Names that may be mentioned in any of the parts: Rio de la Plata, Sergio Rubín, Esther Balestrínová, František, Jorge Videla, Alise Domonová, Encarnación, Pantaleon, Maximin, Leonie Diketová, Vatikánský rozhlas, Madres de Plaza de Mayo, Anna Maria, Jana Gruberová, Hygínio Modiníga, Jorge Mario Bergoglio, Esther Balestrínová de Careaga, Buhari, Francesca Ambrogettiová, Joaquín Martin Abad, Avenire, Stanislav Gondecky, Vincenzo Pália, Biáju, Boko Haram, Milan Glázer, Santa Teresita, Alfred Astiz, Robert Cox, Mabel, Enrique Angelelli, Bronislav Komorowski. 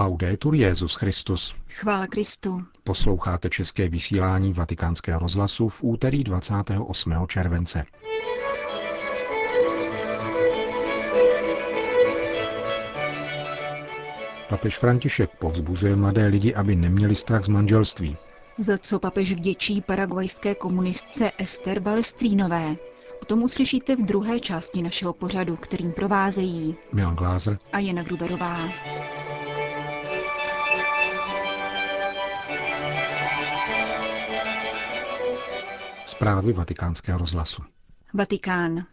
Laudetur Jesus Christus. Chvála Kristu. Posloucháte české vysílání Vatikánského rozhlasu v úterý 28. července. Papež František povzbuzuje mladé lidi, aby neměli strach z manželství. Za co papež vděčí paraguajské komunistce Esther Balestrínové. O tom uslyšíte v druhé části našeho pořadu, kterým provázejí Milan Glázer a Jana Gruberová. Zprávy Vatikánského rozhlasu. Vatikán.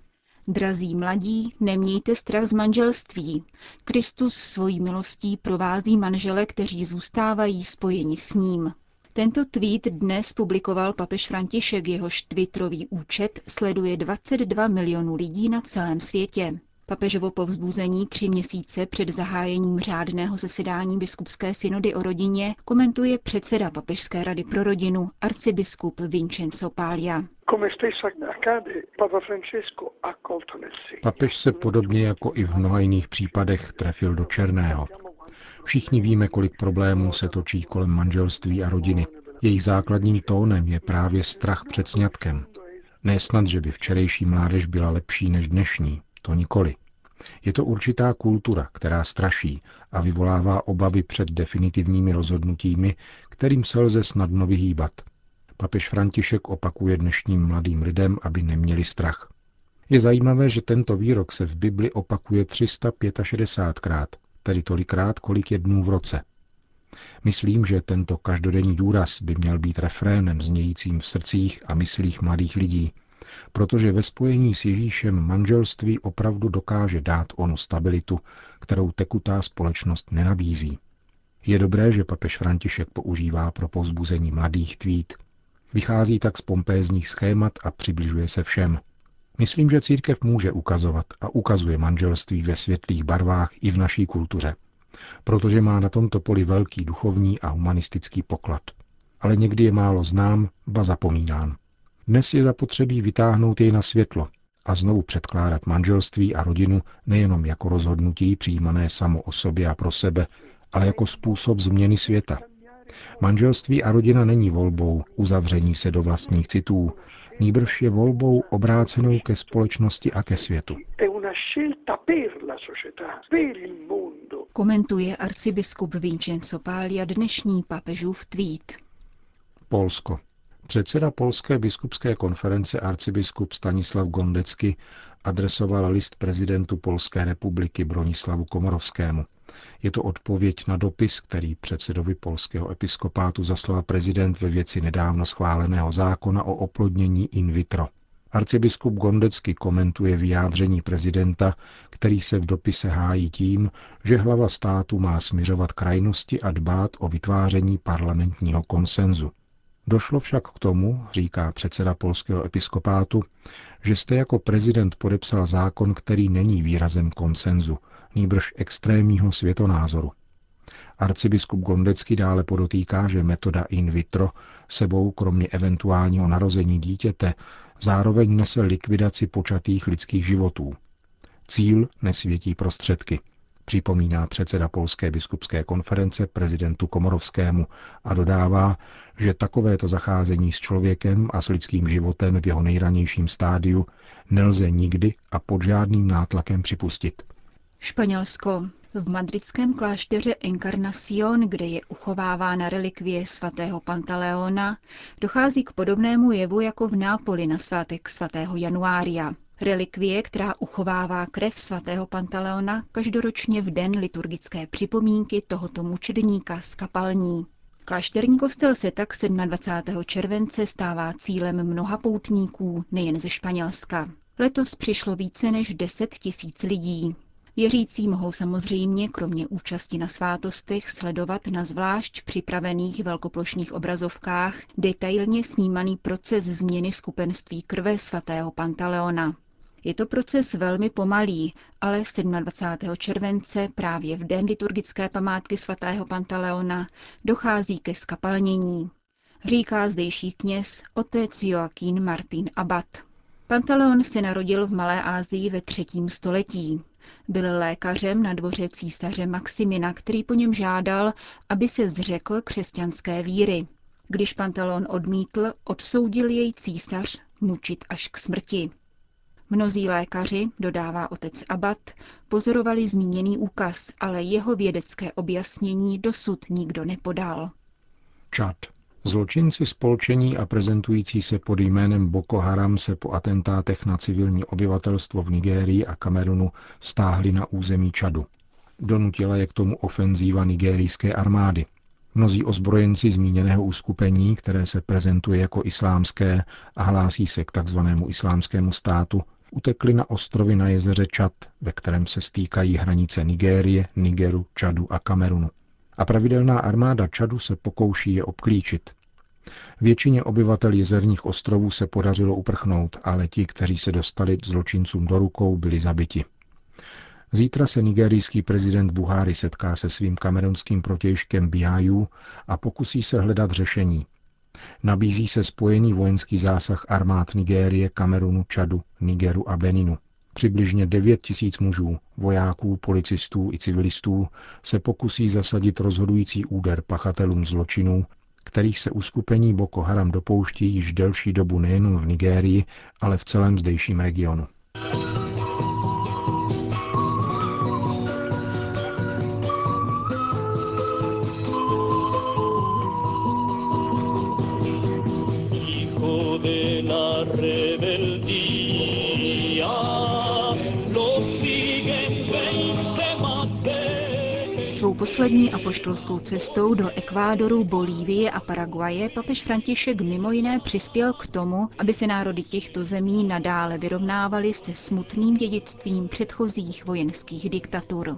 Drazí mladí, nemějte strach z manželství. Kristus svojí milostí provází manžele, kteří zůstávají spojeni s ním. Tento tweet dnes publikoval papež František, jehož twitterový účet sleduje 22 milionů lidí na celém světě. Papežovo povzbuzení 3 měsíce před zahájením řádného zasedání biskupské synody o rodině komentuje předseda Papežské rady pro rodinu, arcibiskup Vincenzo Pália. Papež se podobně jako i v mnoha jiných případech trefil do černého. Všichni víme, kolik problémů se točí kolem manželství a rodiny. Jejich základním tónem je právě strach před sňatkem. Ne snad, že by včerejší mládež byla lepší než dnešní. To nikoli. Je to určitá kultura, která straší a vyvolává obavy před definitivními rozhodnutími, kterým se lze snadno vyhýbat. Papež František opakuje dnešním mladým lidem, aby neměli strach. Je zajímavé, že tento výrok se v Bibli opakuje 365krát, tedy tolikrát, kolik je dnů v roce. Myslím, že tento každodenní důraz by měl být refrénem znějícím v srdcích a myslích mladých lidí, protože ve spojení s Ježíšem manželství opravdu dokáže dát onu stabilitu, kterou tekutá společnost nenabízí. Je dobré, že papež František používá pro povzbuzení mladých tweet. Vychází tak z pompézních schémat a přibližuje se všem. Myslím, že církev může ukazovat a ukazuje manželství ve světlých barvách i v naší kultuře, protože má na tomto poli velký duchovní a humanistický poklad. Ale někdy je málo znám, ba zapomínán. Dnes je zapotřebí vytáhnout jej na světlo a znovu předkládat manželství a rodinu nejenom jako rozhodnutí přijímané samo o sobě a pro sebe, ale jako způsob změny světa. Manželství a rodina není volbou uzavření se do vlastních citů, nýbrž je volbou obrácenou ke společnosti a ke světu. Komentuje arcibiskup Vincenzo Pália dnešní papežův tweet. Polsko. Předseda Polské biskupské konference arcibiskup Stanislav Gondecky adresoval list prezidentu Polské republiky Bronislavu Komorowskému. Je to odpověď na dopis, který předsedovi polského episkopátu zaslal prezident ve věci nedávno schváleného zákona o oplodnění in vitro. Arcibiskup Gondecky komentuje vyjádření prezidenta, který se v dopise hájí tím, že hlava státu má směřovat krajnosti a dbát o vytváření parlamentního konsenzu. Došlo však k tomu, říká předseda polského episkopátu, že jste jako prezident podepsal zákon, který není výrazem konsenzu, nýbrž extrémního světonázoru. Arcibiskup Gondecky dále podotýká, že metoda in vitro sebou, kromě eventuálního narození dítěte, zároveň nese likvidaci počatých lidských životů. Cíl nesvětí prostředky, připomíná předseda Polské biskupské konference prezidentu Komorowskému a dodává, že takovéto zacházení s člověkem a s lidským životem v jeho nejranějším stádiu nelze nikdy a pod žádným nátlakem připustit. Španělsko. V madridském klášteře Encarnación, kde je uchovávána relikvie svatého Pantaleona, dochází k podobnému jevu jako v Nápoli na svátek svatého Januária. Relikvie, která uchovává krev svatého Pantaleona, každoročně v den liturgické připomínky tohoto mučedníka z kapalní. Klášterní kostel se tak 27. července stává cílem mnoha poutníků, nejen ze Španělska. Letos přišlo více než 10 000 lidí. Věřící mohou samozřejmě, kromě účasti na svátostech, sledovat na zvlášť připravených velkoplošných obrazovkách detailně snímaný proces změny skupenství krve svatého Pantaleona. Je to proces velmi pomalý, ale 27. července, právě v den liturgické památky svatého Pantaleona, dochází ke skapalnění, říká zdejší kněz otec Joaquín Martin Abad. Pantaleon se narodil v Malé Asii ve 3. století. Byl lékařem na dvoře císaře Maximina, který po něm žádal, aby se zřekl křesťanské víry. Když Pantelon odmítl, odsoudil jej císař mučit až k smrti. Mnozí lékaři, dodává otec Abad, pozorovali zmíněný úkaz, ale jeho vědecké objasnění dosud nikdo nepodal. Čad. Zločinci spolčení a prezentující se pod jménem Boko Haram se po atentátech na civilní obyvatelstvo v Nigérii a Kamerunu stáhli na území Čadu. Donutila je k tomu ofenzíva nigerijské armády. Mnozí ozbrojenci zmíněného uskupení, které se prezentuje jako islámské a hlásí se k takzvanému islámskému státu, utekli na ostrovy na jezeře Čad, ve kterém se stýkají hranice Nigérie, Nigeru, Čadu a Kamerunu. A pravidelná armáda Čadu se pokouší je obklíčit. Většině obyvatel jezerních ostrovů se podařilo uprchnout, ale ti, kteří se dostali zločincům do rukou, byli zabiti. Zítra se nigerijský prezident Buhari setká se svým kamerunským protějškem Biáju a pokusí se hledat řešení. Nabízí se spojený vojenský zásah armád Nigérie, Kamerunu, Čadu, Nigeru a Beninu. Přibližně 9 000 mužů, vojáků, policistů i civilistů se pokusí zasadit rozhodující úder pachatelům zločinů, kterých se uskupení Boko Haram dopouští již delší dobu nejen v Nigérii, ale v celém zdejším regionu. Svou poslední apoštolskou cestou do Ekvádoru, Bolívie a Paraguaje papež František mimo jiné přispěl k tomu, aby se národy těchto zemí nadále vyrovnávaly se smutným dědictvím předchozích vojenských diktatur.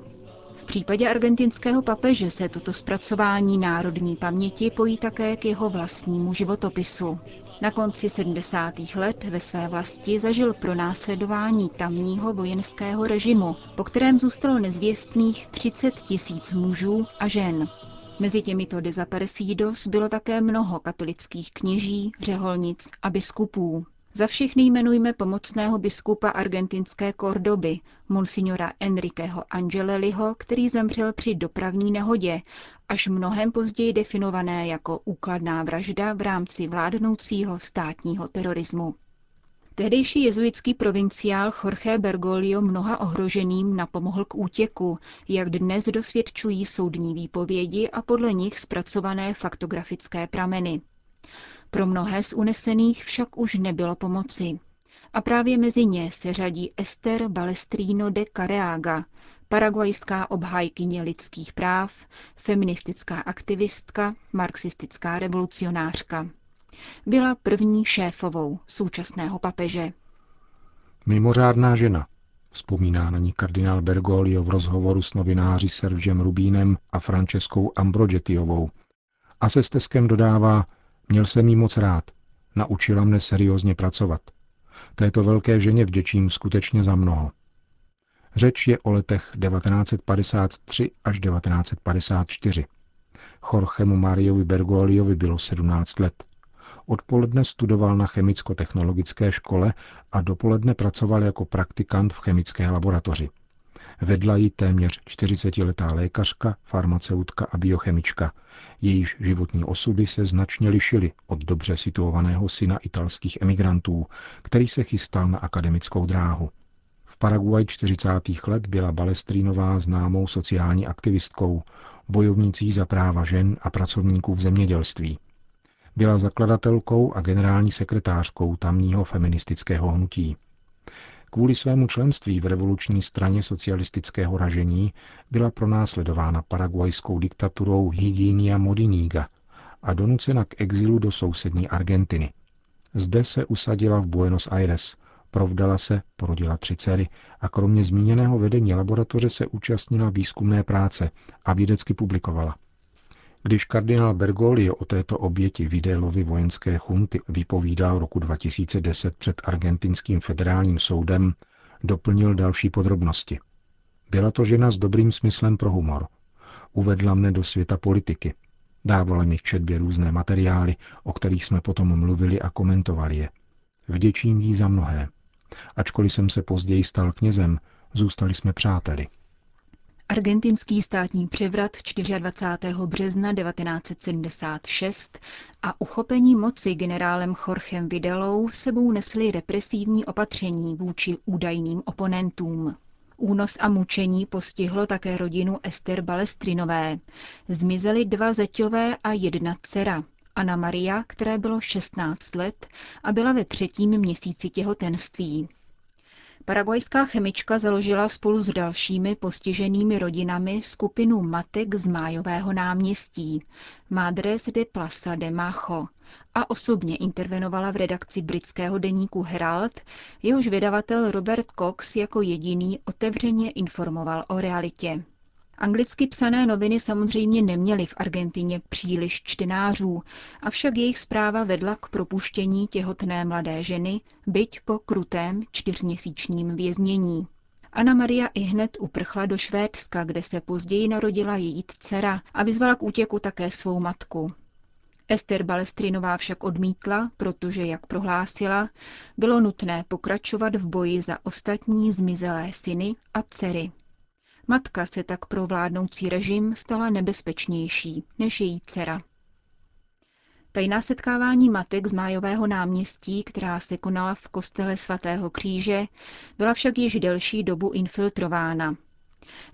V případě argentinského papeže se toto zpracování národní paměti pojí také k jeho vlastnímu životopisu. Na konci 70. let ve své vlasti zažil pronásledování tamního vojenského režimu, po kterém zůstalo nezvěstných 30 000 mužů a žen. Mezi těmito desaparecidos bylo také mnoho katolických kněží, řeholnic a biskupů. Za všechny jmenujme pomocného biskupa argentinské Kordoby, monsignora Enriqueho Angelelliho, který zemřel při dopravní nehodě, až mnohem později definované jako úkladná vražda v rámci vládnoucího státního terorismu. Tehdejší jezuitský provinciál Jorge Bergoglio mnoha ohroženým napomohl k útěku, jak dnes dosvědčují soudní výpovědi a podle nich zpracované faktografické prameny. Pro mnohé z unesených však už nebylo pomoci. A právě mezi ně se řadí Esther Balestrínová de Careaga, paraguajská obhájkyně lidských práv, feministická aktivistka, marxistická revolucionářka. Byla první šéfovou současného papeže. Mimořádná žena, vzpomíná na ní kardinál Bergoglio v rozhovoru s novináři Sergem Rubínem a Franceskou Ambrogettiovou. A se steskem dodává: měl jsem jí moc rád. Naučila mne seriózně pracovat. Této velké ženě vděčím skutečně za mnoho. Řeč je o letech 1953 až 1954. Jorgemu Mariovi Bergogliovi bylo 17 let. Odpoledne studoval na chemicko-technologické škole a dopoledne pracoval jako praktikant v chemické laboratoři. Vedla ji téměř 40letá lékařka, farmaceutka a biochemička. Jejíž životní osudy se značně lišily od dobře situovaného syna italských emigrantů, který se chystal na akademickou dráhu. V Paraguaji 40. let byla Balestrínová známou sociální aktivistkou, bojovnicí za práva žen a pracovníků v zemědělství. Byla zakladatelkou a generální sekretářkou tamního feministického hnutí. Kvůli svému členství v revoluční straně socialistického ražení byla pronásledována paraguajskou diktaturou Hygínia Modiníga a donucena k exilu do sousední Argentiny. Zde se usadila v Buenos Aires, provdala se, porodila 3 dcery a kromě zmíněného vedení laboratoře se účastnila výzkumné práce a vědecky publikovala. Když kardinál Bergoglio o této oběti Videlovy vojenské chunty vypovídal roku 2010 před argentinským federálním soudem, doplnil další podrobnosti. Byla to žena s dobrým smyslem pro humor. Uvedla mne do světa politiky. Dávala mi k četbě různé materiály, o kterých jsme potom mluvili a komentovali je. Vděčím jí za mnohé. Ačkoliv jsem se později stal knězem, Zůstali jsme přáteli. Argentinský státní převrat 24. března 1976 a uchopení moci generálem Jorgem Videlou sebou nesly represivní opatření vůči údajným oponentům. Únos a mučení postihlo také rodinu Esther Balestrinové. Zmizely 2 zeťové a 1 dcera. Anna Maria, které bylo 16 let a byla ve 3. měsíci těhotenství. Paraguajská chemička založila spolu s dalšími postiženými rodinami skupinu matek z Májového náměstí, Madres de Plaza de Mayo, a osobně intervenovala v redakci britského deníku Herald, jehož vydavatel Robert Cox jako jediný otevřeně informoval o realitě. Anglicky psané noviny samozřejmě neměly v Argentině příliš čtenářů, avšak jejich zpráva vedla k propuštění těhotné mladé ženy, byť po krutém 4měsíčním věznění. Anna Maria ihned uprchla do Švédska, kde se později narodila její dcera a vyzvala k útěku také svou matku. Esther Balestrínová však odmítla, protože, jak prohlásila, bylo nutné pokračovat v boji za ostatní zmizelé syny a dcery. Matka se tak pro vládnoucí režim stala nebezpečnější než její dcera. Tajná setkávání matek z Májového náměstí, která se konala v kostele svatého kříže, byla však již delší dobu infiltrována.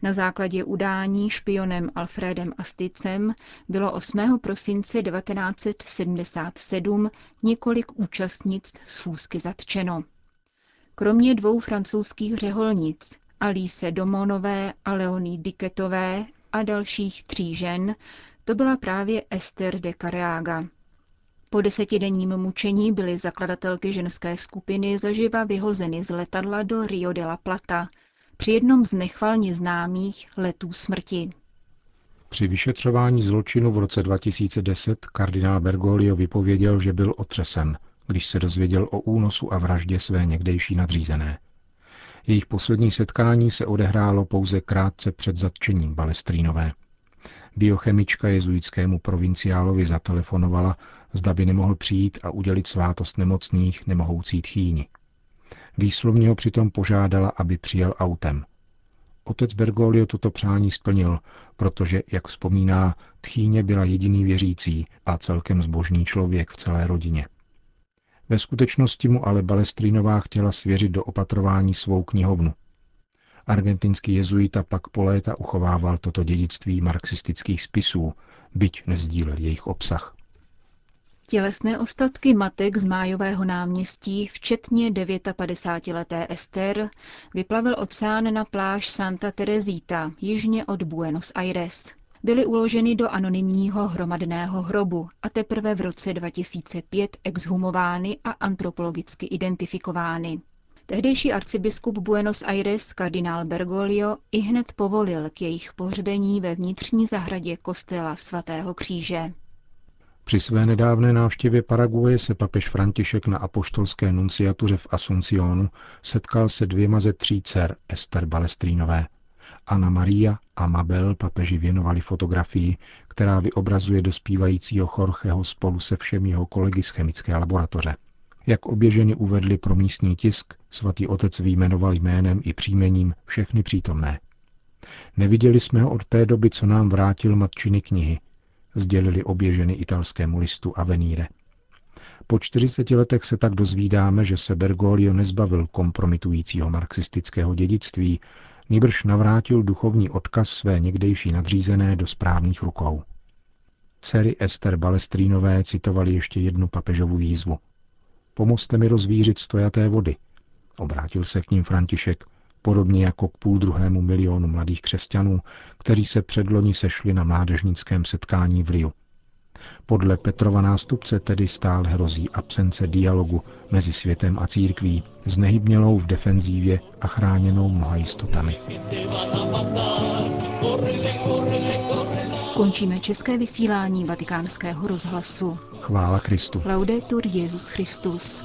Na základě udání špionem Alfredem Asticem bylo 8. prosince 1977 několik účastnic schůzky zatčeno. Kromě 2 francouzských řeholnic, Alise Domonové a Leonie Diketové a dalších 3 žen, to byla právě Esther de Careaga. Po 10denním mučení byly zakladatelky ženské skupiny zaživa vyhozeny z letadla do Rio de la Plata při jednom z nechvalně známých letů smrti. Při vyšetřování zločinu v roce 2010 kardinál Bergoglio vypověděl, že byl otřesen, když se dozvěděl o únosu a vraždě své někdejší nadřízené. Jejich poslední setkání se odehrálo pouze krátce před zatčením Balestrínové. Biochemička jezuitskému provinciálovi zatelefonovala, zda by nemohl přijít a udělit svátost nemocných nemohoucí tchýni. Výslovně ho přitom požádala, aby přijel autem. Otec Bergoglio toto přání splnil, protože, jak vzpomíná, tchýně byla jediný věřící a celkem zbožný člověk v celé rodině. Ve skutečnosti mu ale Balestrínová chtěla svěřit do opatrování svou knihovnu. Argentinský jezuita pak po léta uchovával toto dědictví marxistických spisů, byť nezdílel jejich obsah. Tělesné ostatky matek z Májového náměstí, včetně 59leté Esther, vyplavil oceán na pláž Santa Teresita, jižně od Buenos Aires. Byly uloženy do anonymního hromadného hrobu a teprve v roce 2005 exhumovány a antropologicky identifikovány. Tehdejší arcibiskup Buenos Aires kardinál Bergoglio ihned povolil k jejich pohřbení ve vnitřní zahradě kostela svatého kříže. Při své nedávné návštěvě Paraguaje se papež František na apoštolské nunciatuře v Asunciónu setkal se 2 ze 3 dcer Esther Balestrínové. Anna Maria a Mabel papeži věnovali fotografii, která vyobrazuje dospívajícího Jorgeho spolu se všemi jeho kolegy z chemické laboratoře. Jak obě ženy uvedli pro místní tisk, svatý otec vyjmenoval jménem i příjmením všechny přítomné. Neviděli jsme ho od té doby, co nám vrátil matčiny knihy, sdělili obě ženy italskému listu Avenire. Po 40 letech se tak dozvídáme, že se Bergoglio nezbavil kompromitujícího marxistického dědictví, nýbrž navrátil duchovní odkaz své někdejší nadřízené do správných rukou. Dcery Esther Balestrínové citovali ještě jednu papežovu výzvu. Pomozte mi rozvířit stojaté vody. Obrátil se k ním František, podobně jako k 1,5 milionu mladých křesťanů, kteří se předloni sešli na mládežnickém setkání v Liu. Podle Petrova nástupce tedy stále hrozí absence dialogu mezi světem a církví, znehybnělou v defenzívě a chráněnou mnoha jistotami. Končíme české vysílání Vatikánského rozhlasu. Chvála Kristu. Laudetur Jesus Christus.